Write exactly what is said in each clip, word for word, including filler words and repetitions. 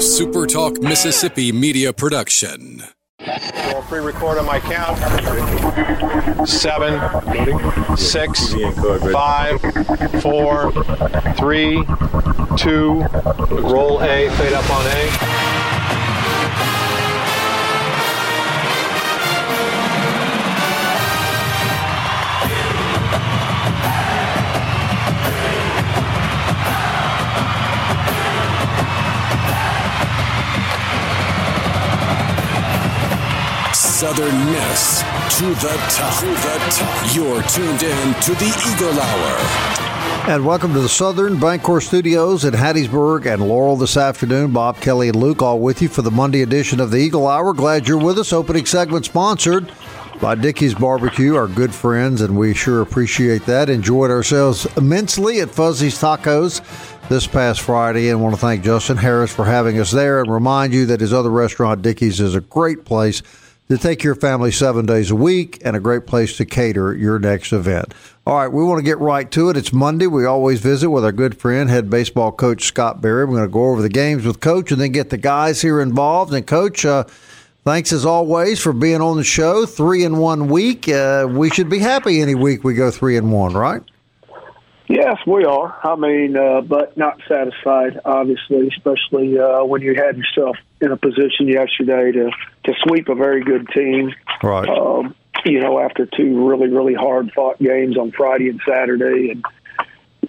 a Super Talk Mississippi media production. Well, pre-record on my count. Seven, six, five, four, three, two. Roll A, fade up on A. Southern Miss to the top. To the top. You're tuned in to the Eagle Hour. And welcome to the Southern Bancorp Studios in Hattiesburg and Laurel this afternoon. Bob, Kelly, and Luke all with you for the Monday edition of the Eagle Hour. Glad you're with us. Opening segment sponsored by Dickie's Barbecue, our good friends, and we sure appreciate that. Enjoyed ourselves immensely at Fuzzy's Tacos this past Friday, and want to thank Justin Harris for having us there and remind you that his other restaurant, Dickie's, is a great place to take your family seven days a week and a great place to cater your next event. All right, we want to get right to it. It's Monday. We always visit with our good friend, head baseball coach Scott Berry. We're going to go over the games with Coach and then get the guys here involved. And, Coach, uh, thanks as always for being on the show. Three in one week. Uh, we should be happy any week we go three in one, right? Yes, we are. I mean, uh, but not satisfied, obviously, especially uh, when you had yourself in a position yesterday to, to sweep a very good team. Right. Um, you know, after two really, really hard-fought games on Friday and Saturday. And,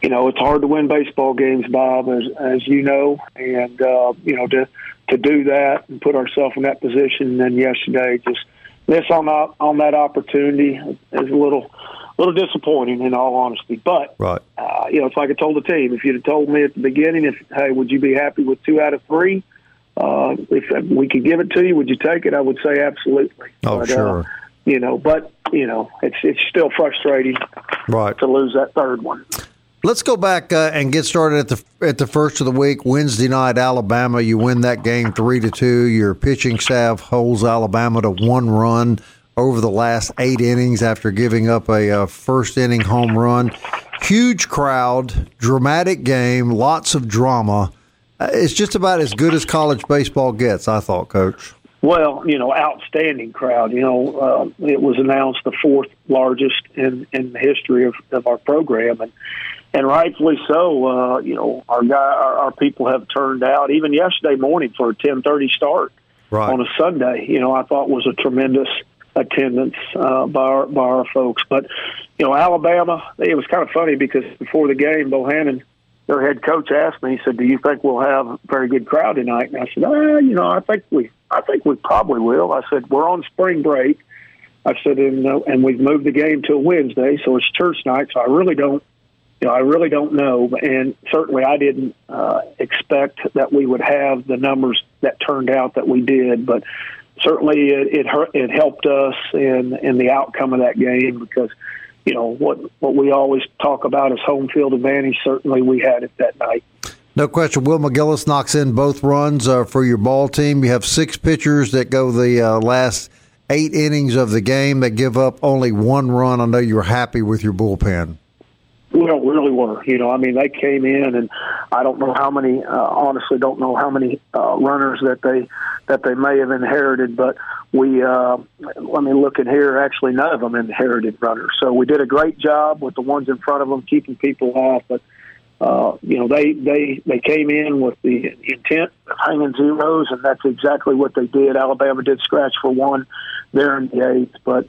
you know, it's hard to win baseball games, Bob, as, as you know. And, uh, you know, to to do that and put ourselves in that position, and then yesterday just miss on that, on that opportunity is a little – A little disappointing, in all honesty, but right. uh, you know, it's like I told the team. If you'd have told me at the beginning, if hey, would you be happy with two out of three? Uh, if we could give it to you, would you take it? I would say absolutely. Oh, but, sure. Uh, you know, but you know, it's it's still frustrating, right, to lose that third one. Let's go back uh, and get started at the at the first of the week. Wednesday night, Alabama. You win that game three to two. Your pitching staff holds Alabama to one run over the last eight innings after giving up a, a first-inning home run. Huge crowd, dramatic game, lots of drama. It's just about as good as college baseball gets, I thought, Coach. Well, you know, outstanding crowd. You know, uh, it was announced the fourth largest in, in the history of, of our program, and and rightfully so. Uh, you know, our, guy, our, our people have turned out, even yesterday morning for a ten thirty start right. on a Sunday, you know, I thought was a tremendous attendance uh, by, our, by our folks. But, you know, Alabama, it was kind of funny because before the game, Bohannon, their head coach, asked me, he said, do you think we'll have a very good crowd tonight? And I said, ah, you know, I think we I think we probably will. I said, we're on spring break. I said, and, uh, and we've moved the game to a Wednesday, so it's church night, so I really don't, you know, I really don't know. And certainly I didn't uh, expect that we would have the numbers that turned out that we did, but certainly, it it, hurt, it helped us in, in the outcome of that game because, you know, what what we always talk about is home field advantage. Certainly, we had it that night. No question. Will McGillis knocks in both runs uh, for your ball team. You have six pitchers that go the uh, last eight innings of the game that give up only one run. I know you were happy with your bullpen. We don't really were. You know, I mean, they came in, and I don't know how many. Uh, honestly, don't know how many uh, runners that they that they may have inherited. But we, uh, let me look at here. Actually, none of them inherited runners. So we did a great job with the ones in front of them, keeping people off. But uh, you know, they they they came in with the intent of hanging zeros, and that's exactly what they did. Alabama did scratch for one there in the eighth. But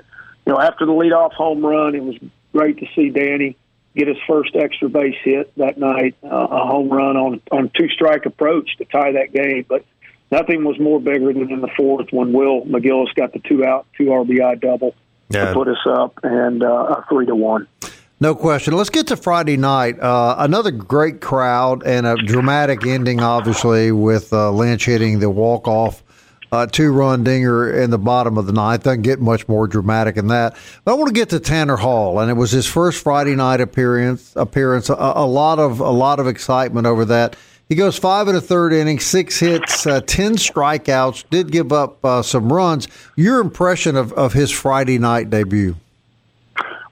you know, after the leadoff home run, it was great to see Danny get his first extra base hit that night, uh, a home run on on two-strike approach to tie that game. But nothing was more bigger than in the fourth when Will McGillis got the two-out, two R B I double yeah. to put us up and uh, a three to one. No question. Let's get to Friday night. Uh, another great crowd and a dramatic ending, obviously, with uh, Lynch hitting the walk-off Uh, two-run dinger in the bottom of the ninth. Doesn't get much more dramatic than that. But I want to get to Tanner Hall, and it was his first Friday night appearance. Appearance, a, a lot of a lot of excitement over that. He goes five and a third inning, six hits, uh, ten strikeouts. Did give up uh, some runs. Your impression of, of his Friday night debut?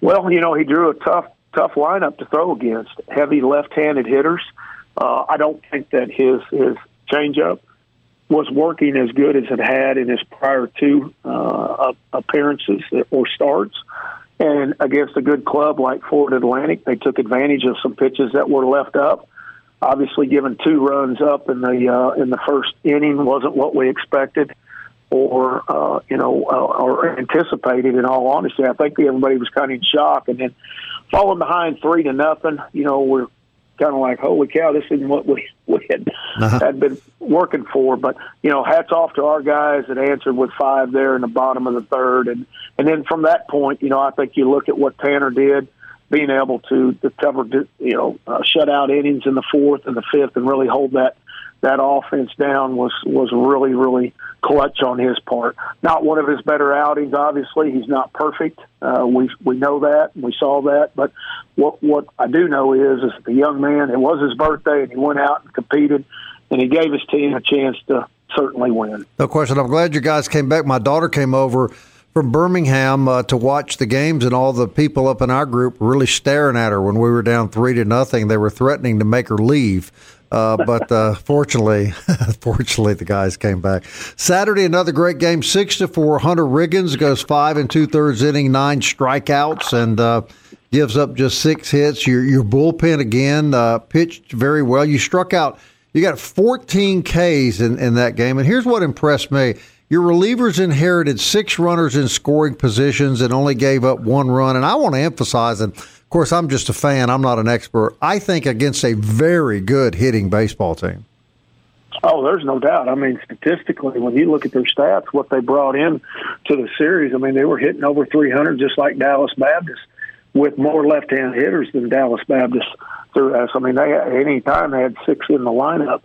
Well, you know, he drew a tough tough lineup to throw against, heavy left-handed hitters. Uh, I don't think that his his changeup was working as good as it had in his prior two uh, appearances or starts. And against a good club like Ford Atlantic, they took advantage of some pitches that were left up. Obviously, giving two runs up in the uh, in the first inning wasn't what we expected, or uh, you know, uh, or anticipated. In all honesty, I think everybody was kind of in shock. And then falling behind three to nothing, you know, we're kind of like, holy cow, this isn't what we, we had, uh-huh. had been working for. But, you know, hats off to our guys that answered with five there in the bottom of the third. And, and then from that point, you know, I think you look at what Tanner did, being able to, to cover, you know, uh, shutout innings in the fourth and the fifth and really hold that, that offense down was, was really, really clutch on his part. Not one of his better outings, obviously. He's not perfect. Uh, we we know that. We saw that. But what what I do know is, is the young man, it was his birthday, and he went out and competed, and he gave his team a chance to certainly win. No question. I'm glad you guys came back. My daughter came over from Birmingham uh, to watch the games, and all the people up in our group really staring at her when we were down three to nothing. They were threatening to make her leave. Uh, but uh, fortunately, fortunately, the guys came back. Saturday, another great game, six to four. Hunter Riggins goes five and two thirds inning, nine strikeouts, and uh, gives up just six hits. Your your bullpen again uh, pitched very well. You struck out. You got fourteen Ks in, in that game. And here's what impressed me: your relievers inherited six runners in scoring positions and only gave up one run. And I want to emphasize and. Of course, I'm just a fan. I'm not an expert. I think against a very good hitting baseball team. Oh, there's no doubt. I mean, statistically, when you look at their stats, what they brought in to the series, I mean, they were hitting over three hundred, just like Dallas Baptist, with more left-hand hitters than Dallas Baptist through us. I mean, they at any time they had six in the lineup.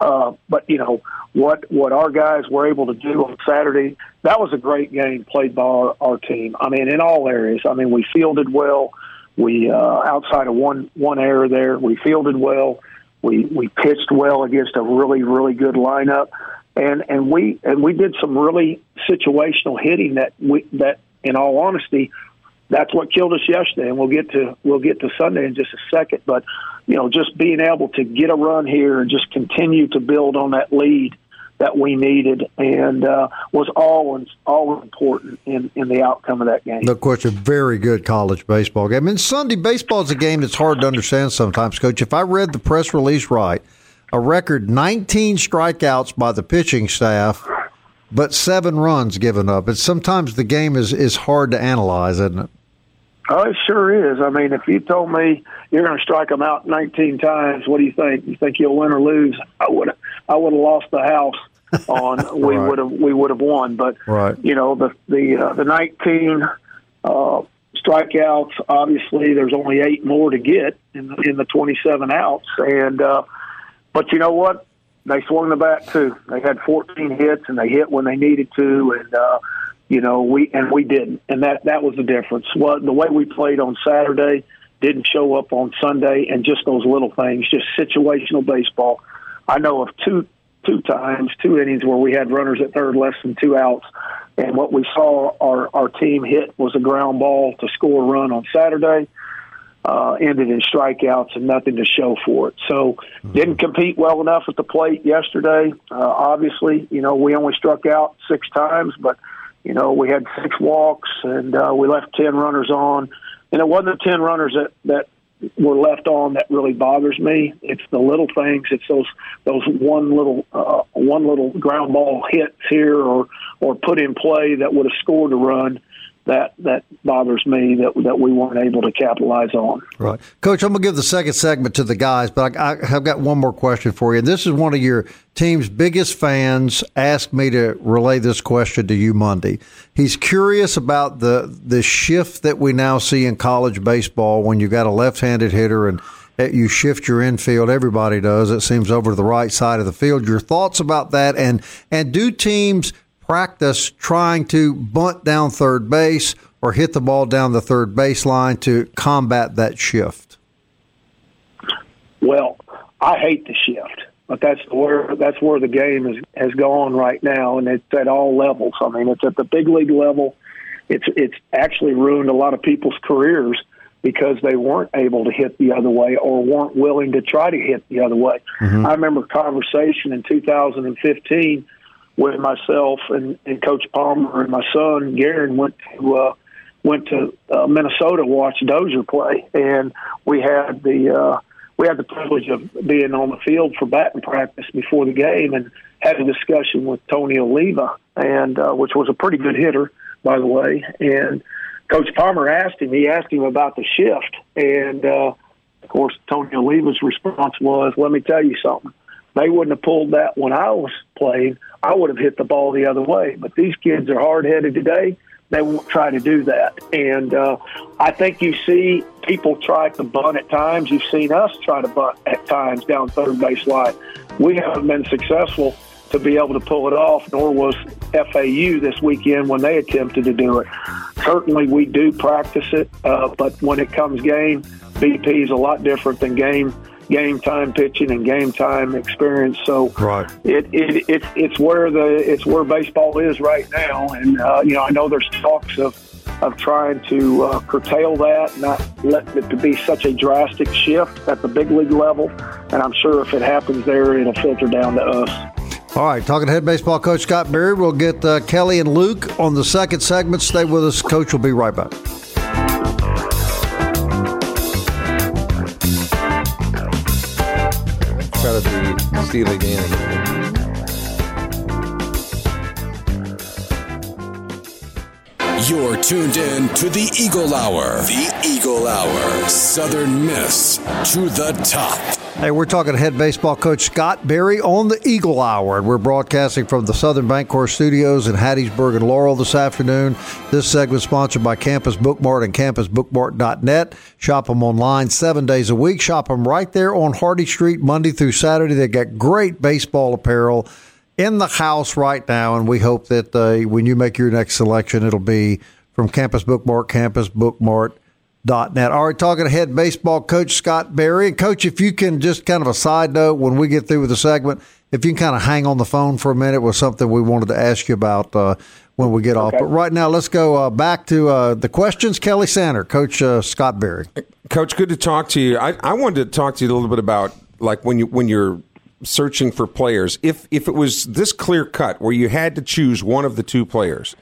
Uh, but, you know, what what our guys were able to do on Saturday, that was a great game played by our, our team. I mean, in all areas. I mean, we fielded well. We, uh, outside of one, one error there, we fielded well. We, we pitched well against a really, really good lineup. And, and we, and we did some really situational hitting that we, that in all honesty, that's what killed us yesterday. And we'll get to, we'll get to Sunday in just a second. But, you know, just being able to get a run here and just continue to build on that lead that we needed, and uh, was all all important in, in the outcome of that game. Of course, a very good college baseball game. And Sunday baseball is a game that's hard to understand sometimes, Coach. If I read the press release right, a record nineteen strikeouts by the pitching staff, but seven runs given up. And sometimes the game is, is hard to analyze, isn't it? Oh, it sure is. I mean, if you told me you're going to strike them out nineteen times, what do you think? You think you'll win or lose? I would I would have lost the house. on we right. would have we would have won, but right. you know the the uh, the nineteen uh, strikeouts. Obviously, there's only eight more to get in the, in the twenty-seven outs, and uh, but you know what? They swung the bat too. They had fourteen hits, and they hit when they needed to, and uh, you know we and we didn't, and that that was the difference. Well, the way we played on Saturday didn't show up on Sunday, and just those little things, just situational baseball. I know of two. Two times, two innings where we had runners at third, less than two outs. And what we saw our, our team hit was a ground ball to score a run on Saturday, uh, ended in strikeouts and nothing to show for it. So didn't compete well enough at the plate yesterday. Uh, obviously, you know, we only struck out six times, but, you know, we had six walks and uh, we left ten runners on. And it wasn't the ten runners that, that – were left on that really bothers me. It's the little things. It's those those one little uh, one little ground ball hits here or or put in play that would have scored a run that that bothers me that that we weren't able to capitalize on. Right, Coach. I'm gonna give the second segment to the guys, but I, I, I've got one more question for you. And this is one of your team's biggest fans asked me to relay this question to you Monday. He's curious about the the shift that we now see in college baseball when you've got a left-handed hitter and you shift your infield. Everybody does. It seems over to the right side of the field. Your thoughts about that, and and do teams practice trying to bunt down third base or hit the ball down the third baseline to combat that shift? Well, I hate the shift, but that's where that's where the game is, has gone right now, and it's at all levels. I mean, it's at the big league level. It's it's actually ruined a lot of people's careers because they weren't able to hit the other way or weren't willing to try to hit the other way. Mm-hmm. I remember a conversation in two thousand fifteen when myself and, and Coach Palmer and my son, Garen, went to uh, went to uh, Minnesota to watch Dozier play, and we had the uh, we had the privilege of being on the field for batting practice before the game and had a discussion with Tony Oliva, and uh, which was a pretty good hitter, by the way. And Coach Palmer asked him, he asked him about the shift, and uh, of course Tony Oliva's response was, let me tell you something, they wouldn't have pulled that when I was playing. I would have hit the ball the other way, but these kids are hard-headed today. They won't try to do that. And uh, I think you see people try to bunt at times. You've seen us try to bunt at times down third base line. We haven't been successful to be able to pull it off, nor was F A U this weekend when they attempted to do it. Certainly we do practice it, uh, but when it comes game, B P is a lot different than game game time pitching and game time experience. So right. it, it it's it's where the it's where baseball is right now. And uh, you know, I know there's talks of of trying to uh, curtail that, not let it be such a drastic shift at the big league level. And I'm sure if it happens there, it'll filter down to us. All right, talking to head baseball coach Scott Berry. We'll get uh, Kelly and Luke on the second segment. Stay with us. Coach will be right back. Try to steal again. You're tuned in to the Eagle Hour. The Eagle Hour. Southern Miss to the top. Hey, we're talking to head baseball coach Scott Berry on the Eagle Hour, and we're broadcasting from the Southern Bancorp Studios in Hattiesburg and Laurel this afternoon. This segment is sponsored by Campus Bookmart and campus bookmart dot net. Shop them online seven days a week. Shop them right there on Hardy Street Monday through Saturday. They got great baseball apparel in the house right now, and we hope that uh, when you make your next selection, it'll be from Campus Bookmart, campus bookmart dot net. All right, talking to head baseball coach Scott Berry. And Coach, if you can just kind of a side note when we get through with the segment, if you can kind of hang on the phone for a minute with something we wanted to ask you about uh, when we get okay. off. But right now, let's go uh, back to uh, the questions. Kelly Sander, Coach uh, Scott Berry. Coach, good to talk to you. I, I wanted to talk to you a little bit about like when you when you're searching for players, if if it was this clear cut where you had to choose one of the two players,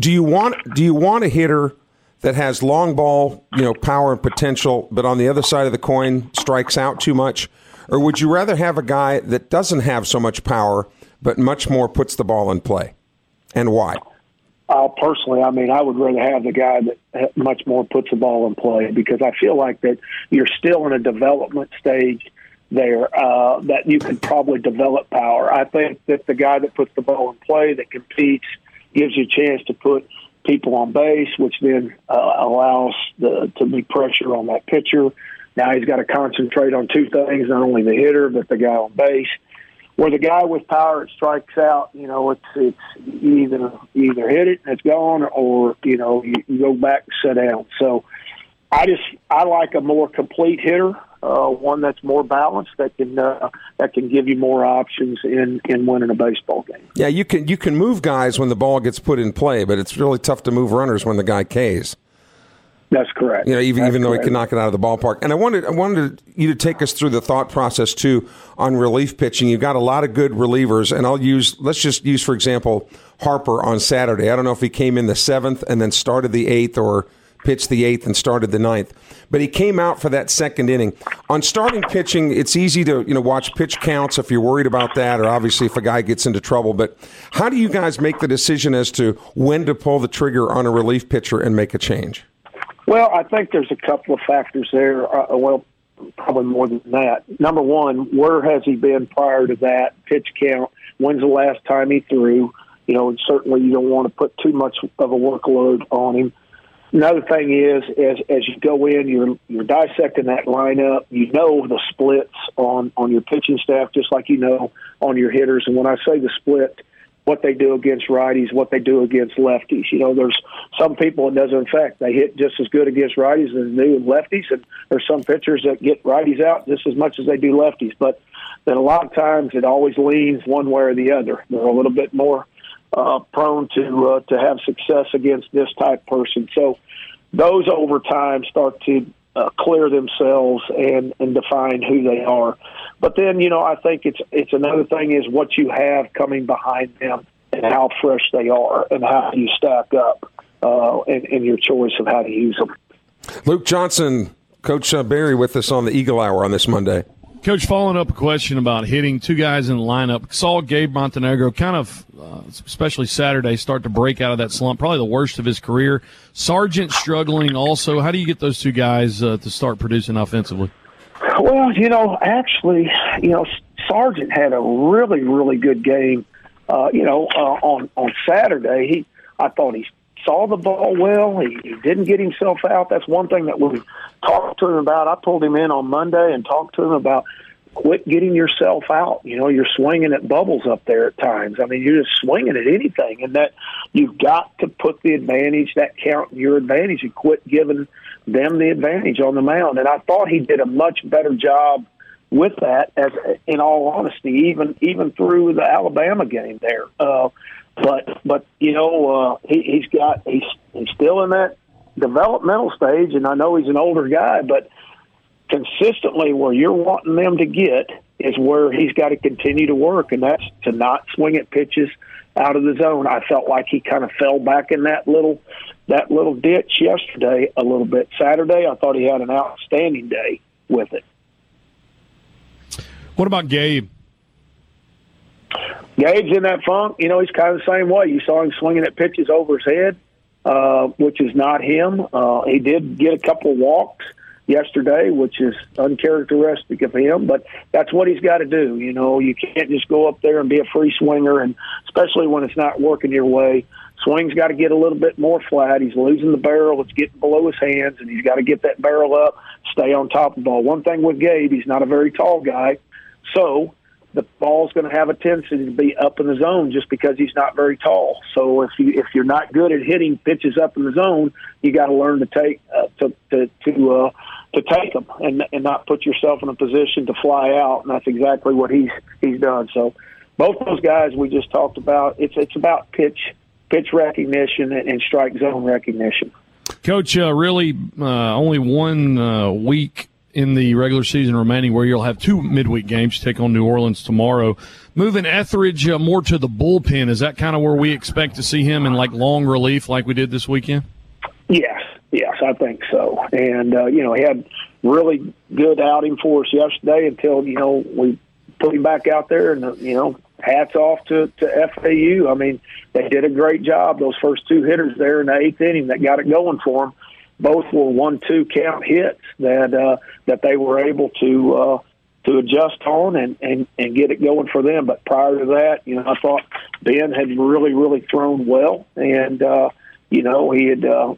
do you want do you want a hitter that has long ball, you know, power and potential, but on the other side of the coin strikes out too much, or would you rather have a guy that doesn't have so much power but much more puts the ball in play, and why? Uh, personally, I mean, I would rather have the guy that much more puts the ball in play, because I feel like that you're still in a development stage there uh, that you can probably develop power. I think that the guy that puts the ball in play, that competes, gives you a chance to put people on base, which then uh, allows the, to be pressure on that pitcher. Now he's got to concentrate on two things, not only the hitter, but the guy on base. Where the guy with power, it strikes out, you know, it's it's either, you either hit it and it's gone, or, you know, you, you go back and sit down. So I just, I like a more complete hitter. Uh, one that's more balanced, that can uh, that can give you more options in, in winning a baseball game. Yeah, you can you can move guys when the ball gets put in play, but it's really tough to move runners when the guy K's. That's correct. You know, even that's even correct. Though he can knock it out of the ballpark. And I wanted I wanted you to take us through the thought process too on relief pitching. You've got a lot of good relievers, and I'll use let's just use for example Harper on Saturday. I don't know if he came in the seventh and then started the eighth, or pitched the eighth and started the ninth, but he came out for that second inning. On starting pitching, it's easy to you know watch pitch counts if you're worried about that, or obviously if a guy gets into trouble. But how do you guys make the decision as to when to pull the trigger on a relief pitcher and make a change? Well, I think there's a couple of factors there. Uh, well, probably more than that. Number one, where has he been prior to that? Pitch count. When's the last time he threw? You know, and certainly you don't want to put too much of a workload on him. Another thing is, as as you go in, you're you're dissecting that lineup. You know the splits on, on your pitching staff, just like you know on your hitters. And when I say the split, what they do against righties, what they do against lefties. You know, there's some people it doesn't affect. They hit just as good against righties as they do lefties, and there's some pitchers that get righties out just as much as they do lefties. But then a lot of times it always leans one way or the other. They're a little bit more Uh, prone to uh, to have success against this type person. So those over time start to uh, clear themselves and, and define who they are. But then, you know, I think it's it's another thing is what you have coming behind them and how fresh they are and how you stack up uh, and, and your choice of how to use them. Luke Johnson, Coach uh, Berry with us on the Eagle Hour on this Monday. Coach, following up a question about hitting two guys in the lineup. Saw Gabe Montenegro kind of, uh, especially Saturday, start to break out of that slump, probably the worst of his career. Sargent struggling also. How do you get those two guys uh, to start producing offensively? Well, you know, actually, you know, Sargent had a really, really good game, uh, you know, uh, on, on Saturday. He, I thought he saw the ball well. He, he didn't get himself out. That's one thing that we talked to him about. I pulled him in on Monday and talked to him about quit getting yourself out. You know, you're swinging at bubbles up there at times. I mean, you're just swinging at anything, and that you've got to put the advantage, that count in your advantage, and quit giving them the advantage on the mound. And I thought he did a much better job with that, as in all honesty, even even through the Alabama game there. Uh, But but you know uh, he, he's got he's he's still in that developmental stage, and I know he's an older guy, but consistently where you're wanting them to get is where he's got to continue to work, and that's to not swing at pitches out of the zone. I felt like he kind of fell back in that little that little ditch yesterday a little bit. Saturday, I thought he had an outstanding day with it. What about Gabe? Gabe's in that funk. You know, he's kind of the same way. You saw him swinging at pitches over his head, uh, which is not him. Uh, he did get a couple walks yesterday, which is uncharacteristic of him, but that's what he's got to do. You know, you can't just go up there and be a free swinger, and especially when it's not working your way. Swing's got to get a little bit more flat. He's losing the barrel. It's getting below his hands, and he's got to get that barrel up, stay on top of the ball. One thing with Gabe, he's not a very tall guy, so the ball's going to have a tendency to be up in the zone just because he's not very tall. So if you if you're not good at hitting pitches up in the zone, you got to learn to take uh, to to to, uh, to take them and and not put yourself in a position to fly out. And that's exactly what he's he's done. So both those guys we just talked about. It's it's about pitch pitch recognition and, and strike zone recognition. Coach, uh, really uh, only one uh, week in the regular season remaining where you'll have two midweek games, take on New Orleans tomorrow. Moving Etheridge uh, more to the bullpen, is that kind of where we expect to see him in, like, long relief like we did this weekend? Yes, yes, I think so. And, uh, you know, he had really good outing for us yesterday until, you know, we put him back out there and, you know, hats off to, to F A U. I mean, they did a great job, those first two hitters there in the eighth inning that got it going for him. Both were one two count hits that uh, that they were able to uh, to adjust on and, and, and get it going for them. But prior to that, you know, I thought Ben had really, really thrown well. And, uh, you know, he had uh,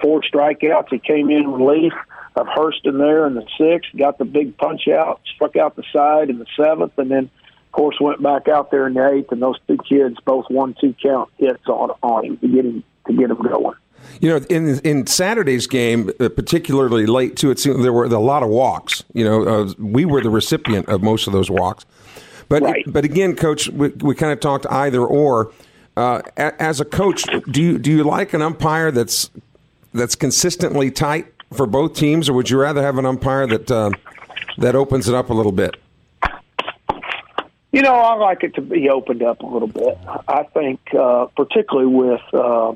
four strikeouts. He came in relief of Hurst in there in the sixth, got the big punch out, struck out the side in the seventh, and then, of course, went back out there in the eighth. And those two kids, both one two count hits on, on him to get him to get him going. You know, in in Saturday's game, particularly late too, it seemed there were a lot of walks. You know, uh, we were the recipient of most of those walks. But right. but again, Coach, we, we kind of talked either or. Uh, as a coach, do you do you like an umpire that's that's consistently tight for both teams, or would you rather have an umpire that uh, that opens it up a little bit? You know, I like it to be opened up a little bit. I think, uh, particularly with uh,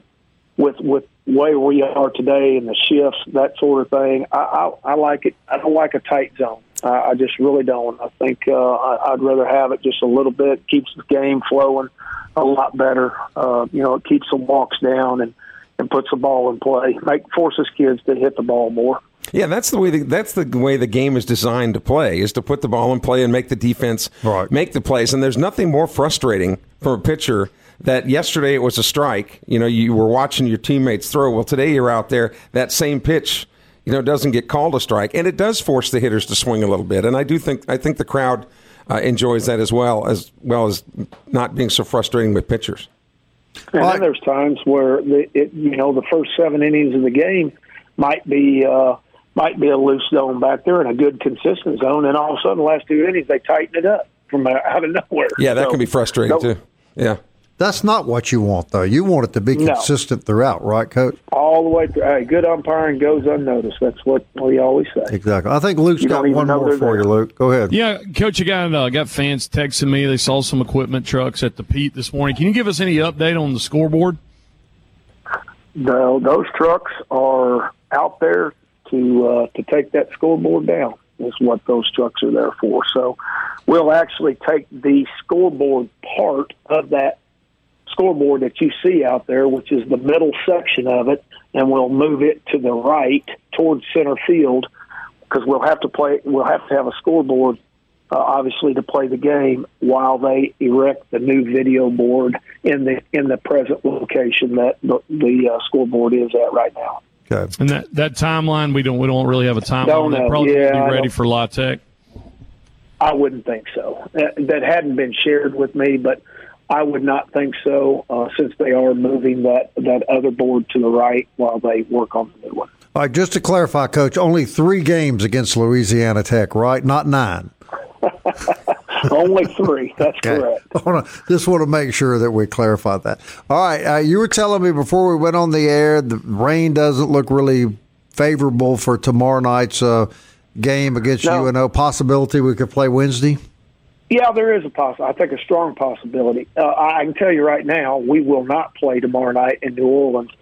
with with. way we are today and the shifts, that sort of thing. I, I, I like it. I don't like a tight zone. I, I just really don't. I think uh, I, I'd rather have it just a little bit. Keeps the game flowing a lot better. Uh, you know, it keeps the walks down and, and puts the ball in play. Make forces kids to hit the ball more. Yeah, that's the way. The, that's the way the game is designed to play, is to put the ball in play and make the defense right. make the plays. And there's nothing more frustrating for a pitcher. That yesterday it was a strike. You know, you were watching your teammates throw. Well, today you're out there. That same pitch, you know, doesn't get called a strike, and it does force the hitters to swing a little bit. And I do think I think the crowd uh, enjoys that as well as well as not being so frustrating with pitchers. And then there's times where the, it, you know, the first seven innings of the game might be uh, might be a loose zone back there and a good consistent zone, and all of a sudden, the last two innings they tighten it up from out of nowhere. Yeah, that so, can be frustrating so, too. Yeah. That's not what you want, though. You want it to be consistent no. throughout, right, Coach? All the way through. Hey, good umpiring goes unnoticed. That's what we always say. Exactly. I think Luke's you got one more for there. you, Luke. Go ahead. Yeah, Coach, I got, uh, got fans texting me. They saw some equipment trucks at the Pete this morning. Can you give us any update on the scoreboard? No, those trucks are out there to uh, to take that scoreboard down. Is what those trucks are there for. So we'll actually take the scoreboard part of that scoreboard that you see out there, which is the middle section of it, and we'll move it to the right towards center field, because we'll have to play. We'll have to have a scoreboard, uh, obviously, to play the game while they erect the new video board in the in the present location that the, the uh, scoreboard is at right now. Okay. And that, that timeline, we don't we don't really have a timeline. That probably yeah, be ready for La Tech. I wouldn't think so. That, that hadn't been shared with me, but I would not think so, uh, since they are moving that, that other board to the right while they work on the new one. All right, just to clarify, Coach, only three games against Louisiana Tech, right? Not nine. Only three. That's okay. Correct. Just want to make sure that we clarify that. All right. Uh, you were telling me before we went on the air, the rain doesn't look really favorable for tomorrow night's uh, game against no. U N O. Possibility we could play Wednesday? Yeah, there is a possibility. I think a strong possibility. Uh, I can tell you right now, we will not play tomorrow night in New Orleans.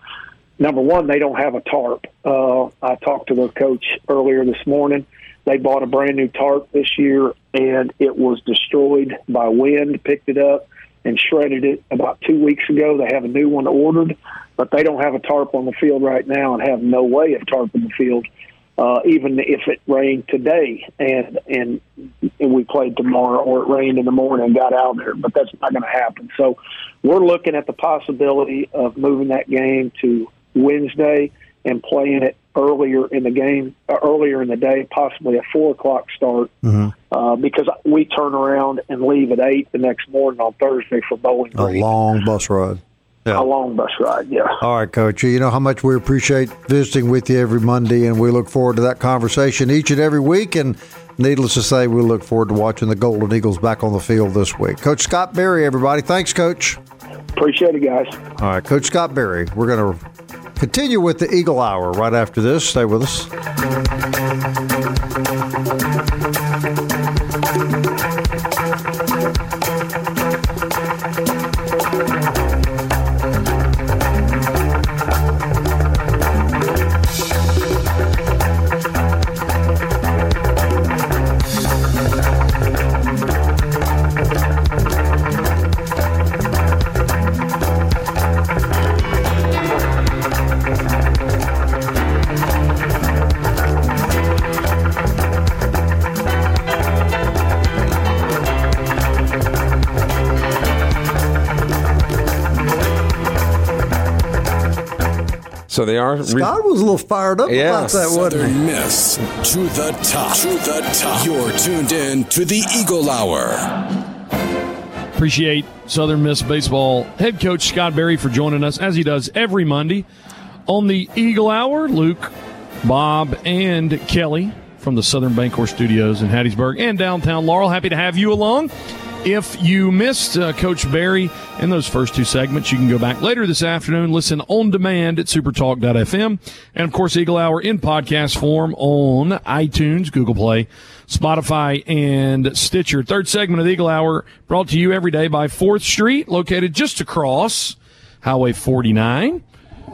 Number one, they don't have a tarp. Uh, I talked to their coach earlier this morning. They bought a brand-new tarp this year, and it was destroyed by wind, picked it up, and shredded it about two weeks ago. They have a new one ordered, but they don't have a tarp on the field right now and have no way of tarping the field, uh, even if it rained today and, and and we played tomorrow, or it rained in the morning and got out there. But that's not going to happen. So we're looking at the possibility of moving that game to Wednesday and playing it earlier in the game, earlier in the day, possibly a four o'clock start, mm-hmm. uh, because we turn around and leave at eight the next morning on Thursday for Bowling Green. A long bus ride. Yeah. A long bus ride. Yeah. All right, Coach. You know how much we appreciate visiting with you every Monday, and we look forward to that conversation each and every week. And needless to say, we look forward to watching the Golden Eagles back on the field this week. Coach Scott Berry, everybody. Thanks, Coach. Appreciate it, guys. All right, Coach Scott Berry. We're going to continue with the Eagle Hour right after this. Stay with us. So they are. Scott was a little fired up yeah. about that, wasn't he? Miss to the top. To the top. You're tuned in to the Eagle Hour. Appreciate Southern Miss baseball head coach Scott Berry for joining us, as he does every Monday on the Eagle Hour. Luke, Bob, and Kelly from the Southern Bancorp Studios in Hattiesburg and downtown Laurel. Happy to have you along. If you missed uh, Coach Berry in those first two segments, you can go back later this afternoon, listen on demand at supertalk dot f m, and, of course, Eagle Hour in podcast form on iTunes, Google Play, Spotify, and Stitcher. Third segment of the Eagle Hour brought to you every day by fourth Street, located just across Highway forty-nine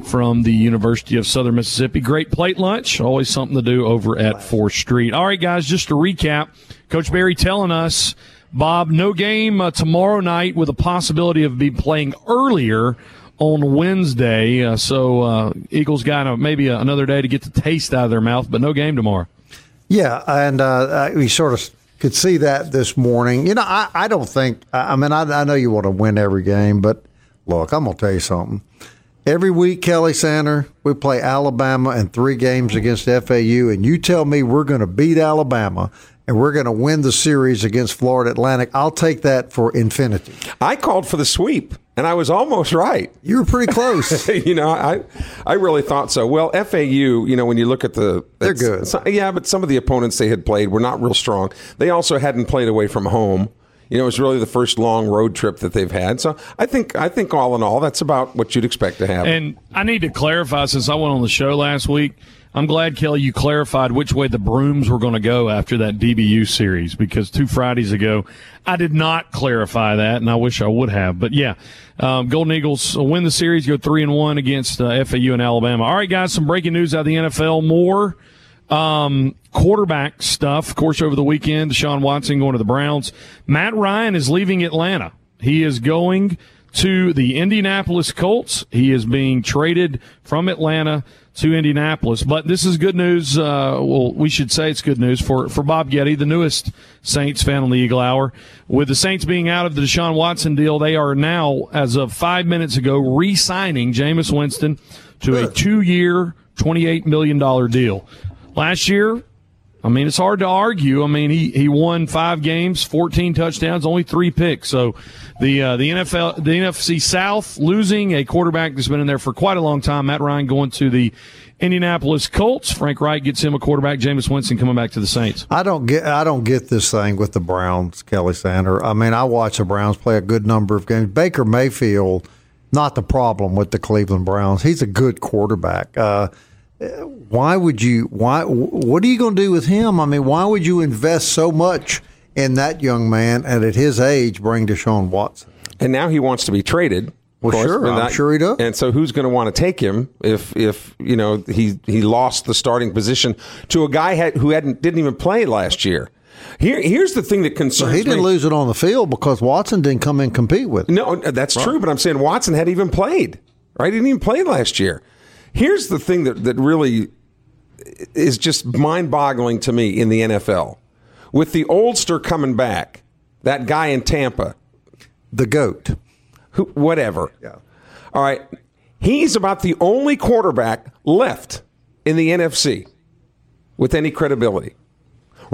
from the University of Southern Mississippi. Great plate lunch, always something to do over at fourth Street. All right, guys, just to recap, Coach Berry telling us, Bob, no game uh, tomorrow night with a possibility of be playing earlier on Wednesday. Uh, so uh, Eagles got a, maybe a, another day to get the taste out of their mouth, but no game tomorrow. Yeah, and uh, we sort of could see that this morning. You know, I, I don't think – I mean, I, I know you want to win every game, but, look, I'm going to tell you something. Every week, Kelly Sander, we play Alabama in three games against F A U, and you tell me we're going to beat Alabama – and we're going to win the series against Florida Atlantic. I'll take that for infinity. I called for the sweep, and I was almost right. You were pretty close. you know, I I really thought so. Well, F A U, you know, when you look at the... They're good. Yeah, but some of the opponents they had played were not real strong. They also hadn't played away from home. you know, it's really the first long road trip that they've had. So I think I think all in all, that's about what you'd expect to happen. And I need to clarify, since I went on the show last week, I'm glad, Kelly, you clarified which way the brooms were going to go after that D B U series, because two Fridays ago, I did not clarify that, and I wish I would have. But, yeah, um, Golden Eagles win the series, go three and one against uh, F A U and Alabama. All right, guys, some breaking news out of the N F L. More um, quarterback stuff, of course, over the weekend. Deshaun Watson going to the Browns. Matt Ryan is leaving Atlanta. He is going to the Indianapolis Colts. He is being traded from Atlanta to Indianapolis. But this is good news. Uh, well, we should say it's good news for, for Bob Getty, the newest Saints fan on the Eagle Hour. With the Saints being out of the Deshaun Watson deal, they are now, as of five minutes ago, re-signing Jameis Winston to a two-year, twenty-eight million dollars deal. Last year, I mean, it's hard to argue. I mean, he, he won five games, fourteen touchdowns, only three picks. So the uh, the N F L, the N F C South losing a quarterback that's been in there for quite a long time. Matt Ryan going to the Indianapolis Colts. Frank Wright gets him a quarterback. Jameis Winston coming back to the Saints. I don't get I don't get this thing with the Browns, Kelly Sander. I mean, I watch the Browns play a good number of games. Baker Mayfield, not the problem with the Cleveland Browns. He's a good quarterback. Uh Why would you? Why? What are you going to do with him? I mean, why would you invest so much in that young man and at his age bring Deshaun Watson? And now he wants to be traded. Well, course, sure, I'm not, sure he does. And so, who's going to want to take him if if you know he he lost the starting position to a guy had, who hadn't didn't even play last year? Here, here's the thing that concerns me. So he didn't me. lose it on the field because Watson didn't come in and compete with him. No, that's right. True. But I'm saying Watson hadn't even played. Right? He didn't even play last year. Here's the thing that, that really is just mind-boggling to me in the N F L. With the oldster coming back, that guy in Tampa. The GOAT. Who, whatever. Yeah. All right. He's about the only quarterback left in the N F C with any credibility.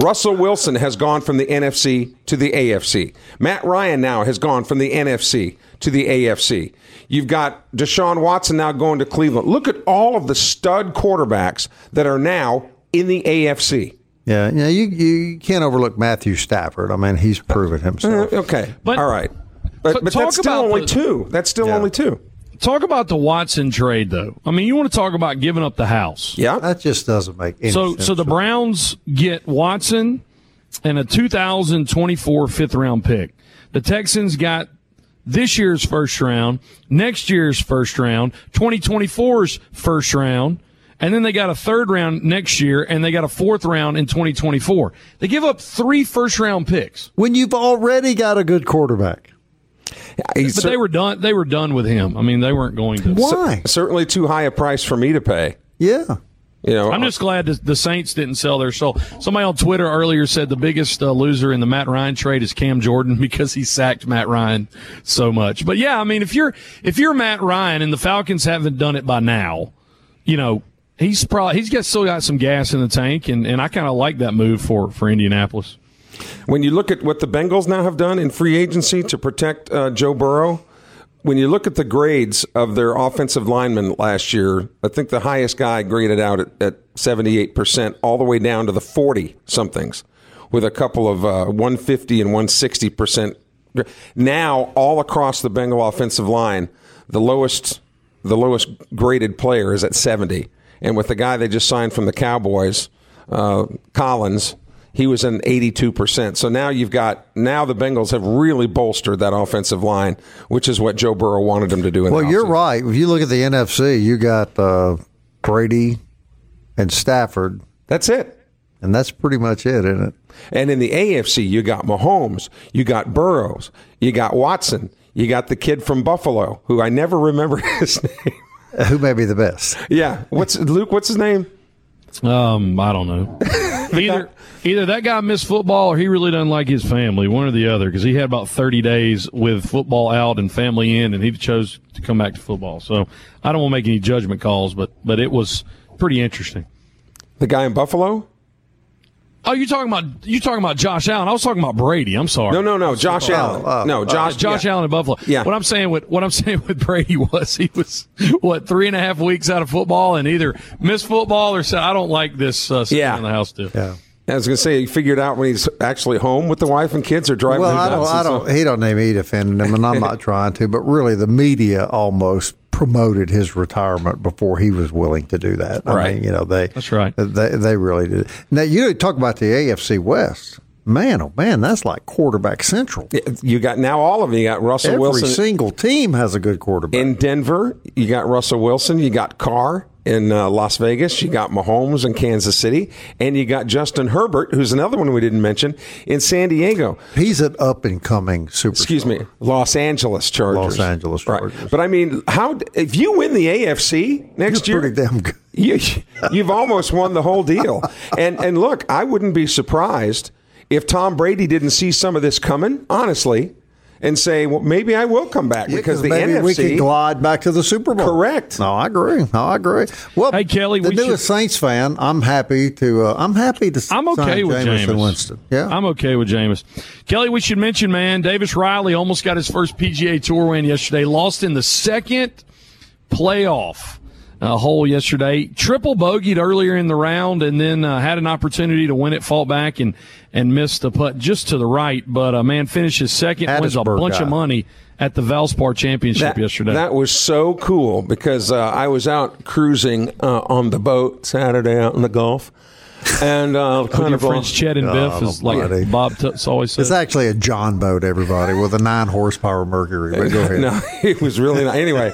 Russell Wilson has gone from the N F C to the A F C. Matt Ryan now has gone from the N F C to the A F C. You've got Deshaun Watson now going to Cleveland. Look at all of the stud quarterbacks that are now in the A F C. Yeah, yeah you, you can't overlook Matthew Stafford. I mean, he's proven himself. Uh, okay, but, all right. But, but that's still only the, two. That's still yeah. only two. Talk about the Watson trade, though. I mean, you want to talk about giving up the house. Yeah, that just doesn't make any so, sense. So the Browns get Watson and a two thousand twenty-four fifth-round pick. The Texans got this year's first round, next year's first round, twenty twenty-four's first round, and then they got a third round next year, and they got a fourth round in twenty twenty-four. They give up three first-round picks. When you've already got a good quarterback. But they were done. They were done with him. I mean, they weren't going to. Why? C- certainly too high a price for me to pay. Yeah. You know, I'm just glad the Saints didn't sell their soul. Somebody on Twitter earlier said the biggest uh, loser in the Matt Ryan trade is Cam Jordan because he sacked Matt Ryan so much. But yeah, I mean, if you're if you're Matt Ryan and the Falcons haven't done it by now, you know he's probably he's got still got some gas in the tank, and, and I kind of like that move for for Indianapolis. When you look at what the Bengals now have done in free agency to protect uh, Joe Burrow, when you look at the grades of their offensive linemen last year, I think the highest guy graded out at, at seventy-eight percent all the way down to the forty-somethings with a couple of uh, one fifty and one sixty percent. Now, all across the Bengal offensive line, the lowest the lowest graded player is at seventy. And with the guy they just signed from the Cowboys, uh, Collins, he was an eighty-two percent. So now you've got now the Bengals have really bolstered that offensive line, which is what Joe Burrow wanted them to do. In well, the you're right. If you look at the N F C, you got uh, Brady and Stafford. That's it. And that's pretty much it, isn't it? And in the A F C, you got Mahomes, you got Burrows, you got Watson, you got the kid from Buffalo, who I never remember his name. Who may be the best? Yeah. What's Luke? What's his name? Um, I don't know. Either either that guy missed football or he really doesn't like his family, one or the other, because he had about thirty days with football out and family in, and he chose to come back to football. So I don't want to make any judgment calls, but but it was pretty interesting. The guy in Buffalo? Oh, you're talking about you talking about Josh Allen. I was talking about Brady. I'm sorry. No, no, no. Josh Allen. Uh, no, Josh. Uh, Josh yeah. Allen in Buffalo. Yeah. What I'm saying with what I'm saying with Brady was he was what three and a half weeks out of football and either missed football or said I don't like this. Uh, yeah. In the house, too. Yeah. I was going to say, he figured out when he's actually home with the wife and kids, or driving. Well, I don't, I don't. He don't need me defending him, and I'm not trying to. But really, the media almost promoted his retirement before he was willing to do that. I right? Mean, you know, they. That's right. They they really did. Now you talk about the A F C West. Man, oh man, that's like quarterback central. You got now all of them. You got Russell Every Wilson. Every single team has a good quarterback. In Denver, you got Russell Wilson. You got Carr. In uh, Las Vegas, you got Mahomes in Kansas City, and you got Justin Herbert, who's another one we didn't mention, in San Diego. He's an up-and-coming superstar. Excuse me, Los Angeles Chargers. Los Angeles Chargers. Right. But, I mean, how if you win the A F C next You're year, pretty damn good. You, you've almost won the whole deal. And, and, look, I wouldn't be surprised if Tom Brady didn't see some of this coming, honestly, and say, well, maybe I will come back because yeah, the maybe N F C. We can glide back to the Super Bowl. Correct. No, I agree. No, I agree. Well, hey, Kelly, the we newest should... Saints fan, I'm happy to. Uh, I'm happy to. I'm okay with Jameis, Jameis. Winston. Yeah, I'm okay with Jameis. Kelly, we should mention, man, Davis Riley almost got his first P G A Tour win yesterday. Lost in the second playoff uh, hole yesterday. Triple bogeyed earlier in the round, and then uh, had an opportunity to win it, fall back, and. And missed the putt just to the right, but a man finishes second, wins a bunch guy. of money at the Valspar Championship that, yesterday. That was so cool because uh, I was out cruising uh, on the boat Saturday out in the Gulf. And uh, kind of French Chet and Biff oh, is like buddy. Bob Tuts always says. It's actually a John boat, everybody, with a nine horsepower Mercury. But go ahead. No, it was really not. Anyway,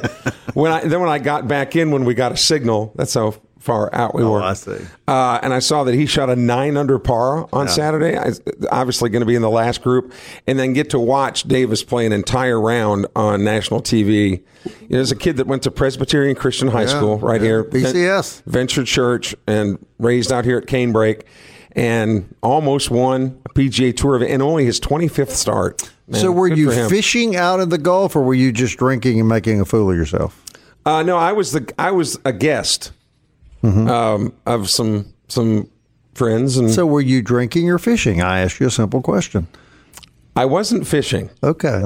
when I then when I got back in, when we got a signal, that's how far out we oh, were. I see. Uh, and I saw that he shot a nine under par on yeah. Saturday. I, obviously going to be in the last group, and then get to watch Davis play an entire round on national T V. You know, there's a kid that went to Presbyterian Christian High yeah, School right yeah. here, B C S, Venture Church, and raised out here at Canebrake, and almost won a P G A Tour event in only his twenty-fifth start. Man, so were you fishing out in the Gulf, or were you just drinking and making a fool of yourself? Uh, no, I was the I was a guest. Mm-hmm. Um, of some some friends. And so were you drinking or fishing? I asked you a simple question. I wasn't fishing. Okay.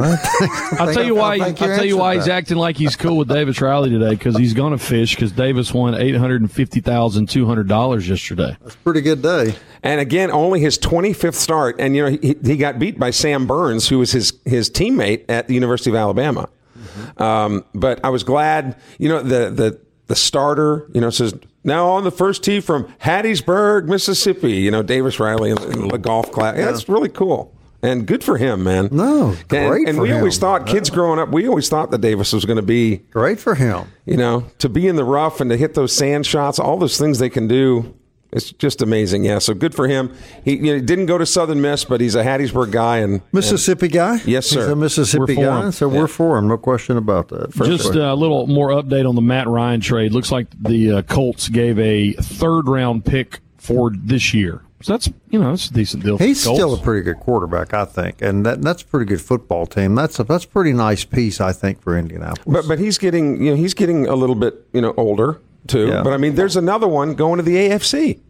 I'll tell you why, I'll tell you why he's acting like he's cool with Davis Riley today, because he's going to fish, because Davis won eight hundred fifty thousand two hundred dollars yesterday. That's a pretty good day. And, again, only his twenty-fifth start. And, you know, he, he got beat by Sam Burns, who was his, his teammate at the University of Alabama. Mm-hmm. Um, but I was glad, you know, the the, the starter, you know, says – now on the first tee from Hattiesburg, Mississippi. You know, Davis Riley in the golf class. Yeah, that's really cool. And good for him, man. No, great and, and for him. And we always thought, kids growing up, we always thought that Davis was going to be. Great for him. You know, to be in the rough and to hit those sand shots, all those things they can do. It's just amazing. Yeah, so good for him. He you know, didn't go to Southern Miss, but he's a Hattiesburg guy. and Mississippi and, guy? Yes, sir. He's a Mississippi guy, him. so yeah. we're for him. No question about that. First just uh, a little more update on the Matt Ryan trade. Looks like the uh, Colts gave a third-round pick for this year. So that's, you know, that's a decent deal. He's still a pretty good quarterback, I think, and that that's a pretty good football team. That's a that's a pretty nice piece, I think, for Indianapolis. But but he's getting you know he's getting a little bit you know older too. Yeah. But I mean, there's another one going to the A F C.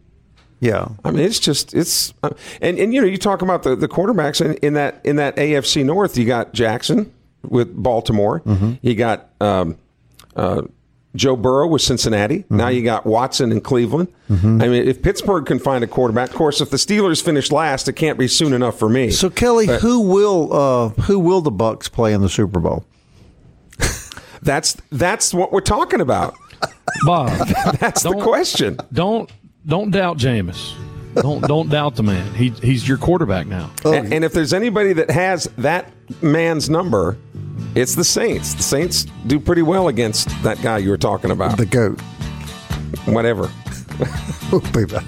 Yeah, I mean, it's just it's uh, and and you know you talk about the, the quarterbacks in, in that in that A F C North. You got Jackson with Baltimore. Mm-hmm. You got um, uh, Joe Burrow with Cincinnati. Mm-hmm. Now you got Watson in Cleveland. Mm-hmm. I mean, if Pittsburgh can find a quarterback, of course, if the Steelers finish last, it can't be soon enough for me. So Kelly, but, who will uh, who will the Bucks play in the Super Bowl? that's that's what we're talking about, Bob. That's the question. Don't don't doubt Jameis. Don't don't doubt the man. He he's your quarterback now. Oh, and, and if there's anybody that has that man's number, it's the Saints. The Saints do pretty well against that guy you were talking about. The GOAT. Whatever. We'll be back.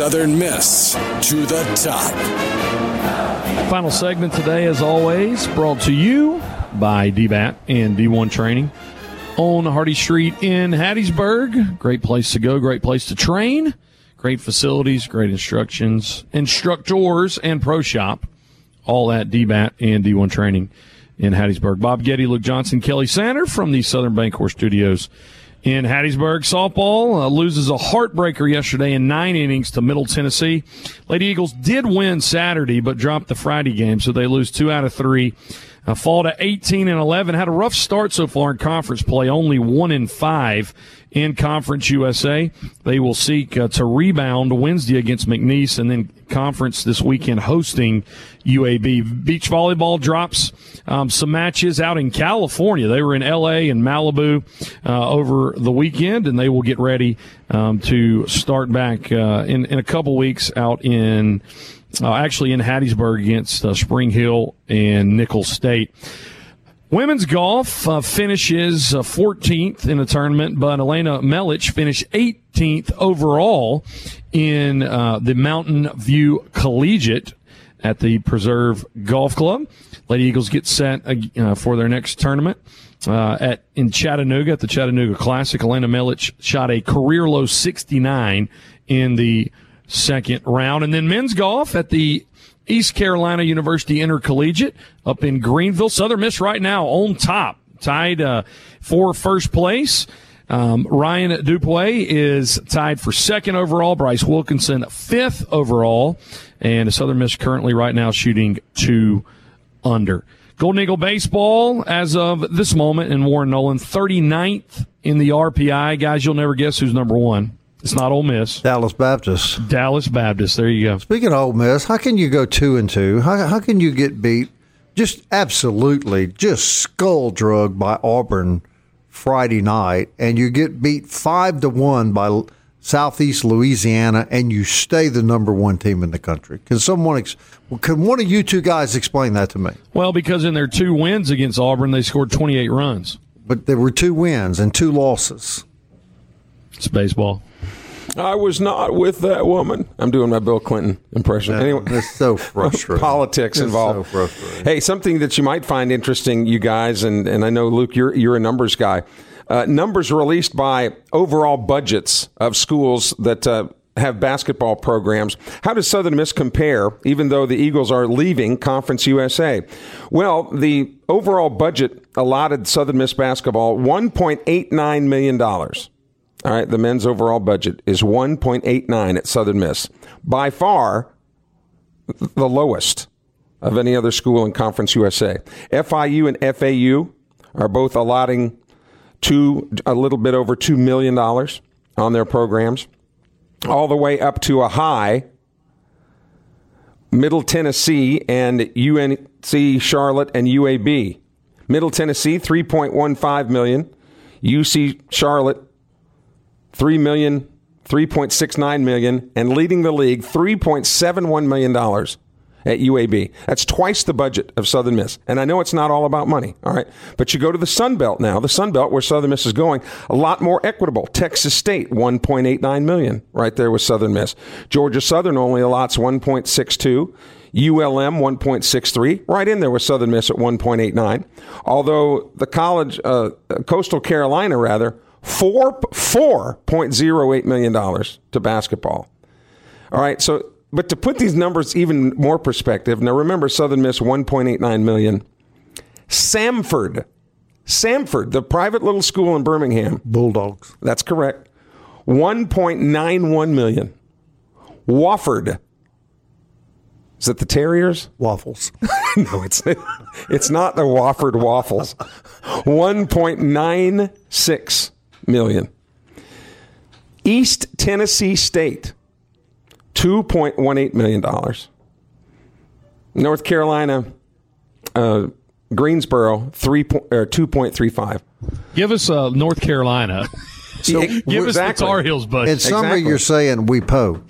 Southern Miss to the top. Final segment today, as always, brought to you by D B A T and D one Training on Hardy Street in Hattiesburg. Great place to go, great place to train, great facilities, great instructions, instructors, and pro shop, all at D B A T and D one Training in Hattiesburg. Bob Getty, Luke Johnson, Kelly Sander from the Southern Bancorp Studios in Hattiesburg. Softball uh, loses a heartbreaker yesterday in nine innings to Middle Tennessee. Lady Eagles did win Saturday, but dropped the Friday game, so they lose two out of three. Uh, fall to eighteen and eleven. Had a rough start so far in conference play, only one and five in Conference U S A. They will seek uh, to rebound Wednesday against McNeese, and then conference this weekend hosting U A B. Beach volleyball drops um, some matches out in California. They were in L A and Malibu uh, over the weekend, and they will get ready um, to start back uh, in, in a couple weeks out in uh, actually in Hattiesburg against uh, Spring Hill and Nicholls State. Women's golf uh, finishes uh, fourteenth in the tournament, but Elena Melich finished eighteenth overall in uh, the Mountain View Collegiate at the Preserve Golf Club. Lady Eagles get set uh, for their next tournament uh, at in Chattanooga at the Chattanooga Classic. Elena Melich shot a career-low sixty-nine in the second round. And then men's golf at the East Carolina University Intercollegiate up in Greenville. Southern Miss right now on top, tied uh, for first place. Um, Ryan Dupuy is tied for second overall. Bryce Wilkinson fifth overall. And Southern Miss currently right now shooting two under. Golden Eagle baseball as of this moment, and Warren Nolan thirty-ninth in the R P I. Guys, you'll never guess who's number one. It's not Ole Miss. Dallas Baptist. Dallas Baptist. There you go. Speaking of Ole Miss, how can you go two and two? How how can you get beat? Just absolutely, just skull drugged by Auburn Friday night, and you get beat five to one by Southeast Louisiana, and you stay the number one team in the country. Can someone? Ex- can one of you two guys explain that to me? Well, because in their two wins against Auburn, they scored twenty-eight runs. But there were two wins and two losses. It's baseball. I was not with that woman. I'm doing my Bill Clinton impression. No, anyway, that's so frustrating. Politics that's involved. So frustrating. Hey, something that you might find interesting, you guys, and, and I know, Luke, you're you're a numbers guy. Uh, numbers released by overall budgets of schools that uh, have basketball programs. How does Southern Miss compare, even though the Eagles are leaving Conference U S A? Well, the overall budget allotted Southern Miss basketball one point eight nine million dollars. All right, the men's overall budget is one point eight nine at Southern Miss. By far, the lowest of any other school in Conference U S A. F I U and F A U are both allotting two, a little bit over two million dollars on their programs, all the way up to a high. Middle Tennessee and U N C Charlotte and U A B. Middle Tennessee, three point one five million dollars. U C Charlotte, three million, three point six nine million, and leading the league, three point seven one million dollars at U A B. That's twice the budget of Southern Miss. And I know it's not all about money, all right? But you go to the Sun Belt now, the Sun Belt where Southern Miss is going, a lot more equitable. Texas State, one point eight nine million dollars right there with Southern Miss. Georgia Southern only allots one point six two. U L M, one point six three, right in there with Southern Miss at one point eight nine. Although the college, uh, Coastal Carolina, rather, Four four point zero eight million dollars to basketball. All right, so but to put these numbers even more perspective, now remember Southern Miss one point eight nine million. Samford, Samford, the private little school in Birmingham, Bulldogs. That's correct. One point nine one million. Wofford. Is it the Terriers? Waffles. No, it's it's not the Wofford Waffles. One point nine six. Million. East Tennessee State, two point one eight million dollars. North Carolina, uh, Greensboro, three po- or two point three five. Give us uh, North Carolina. So Give exactly. us the Tar Heels budget. In summary, exactly. You're saying we po.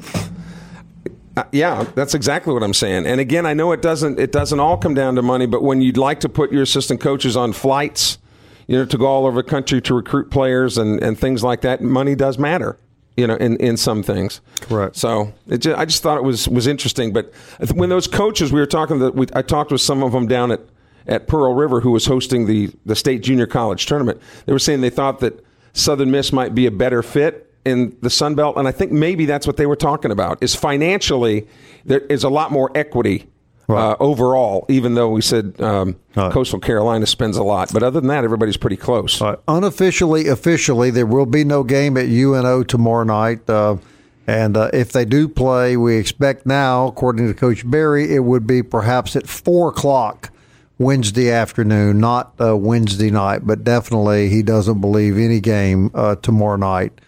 Uh, yeah, that's exactly what I'm saying. And again, I know it doesn't it doesn't all come down to money, but when you'd like to put your assistant coaches on flights, you know, to go all over the country to recruit players and, and things like that, money does matter. you know, in, in some things. Right. So it just, I just thought it was, was interesting. But when those coaches, we were talking, that we, I talked with some of them down at, at Pearl River, who was hosting the, the state junior college tournament. They were saying they thought that Southern Miss might be a better fit in the Sun Belt, and I think maybe that's what they were talking about, is financially there is a lot more equity. Right. Uh, overall, even though we said um, right. Coastal Carolina spends a lot. But other than that, everybody's pretty close. Right. Unofficially, officially, there will be no game at U N O tomorrow night. Uh, and uh, if they do play, we expect now, according to Coach Berry, it would be perhaps at four o'clock Wednesday afternoon, not uh, Wednesday night. But definitely he doesn't believe any game uh, tomorrow night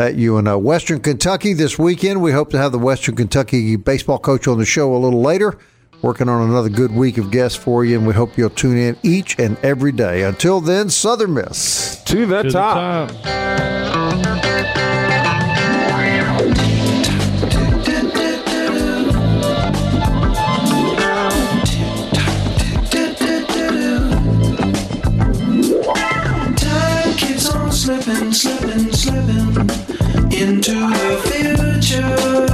at U N O. Western Kentucky this weekend. We hope to have the Western Kentucky baseball coach on the show a little later. Working on another good week of guests for you, and we hope you'll tune in each and every day. Until then, Southern Miss. To the to top. The top. Time keeps on slipping, slipping, slipping into the future.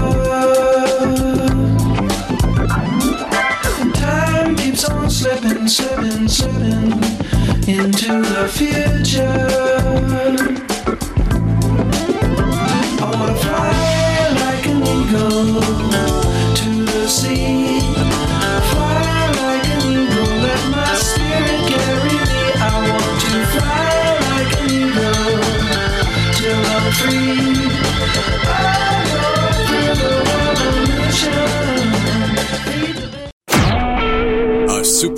Slipping, slipping, slipping into the future. I wanna fly like an eagle to the sea. Fly like an eagle, let my spirit carry me. I want to fly like an eagle till I'm free. I go through the world on a mission.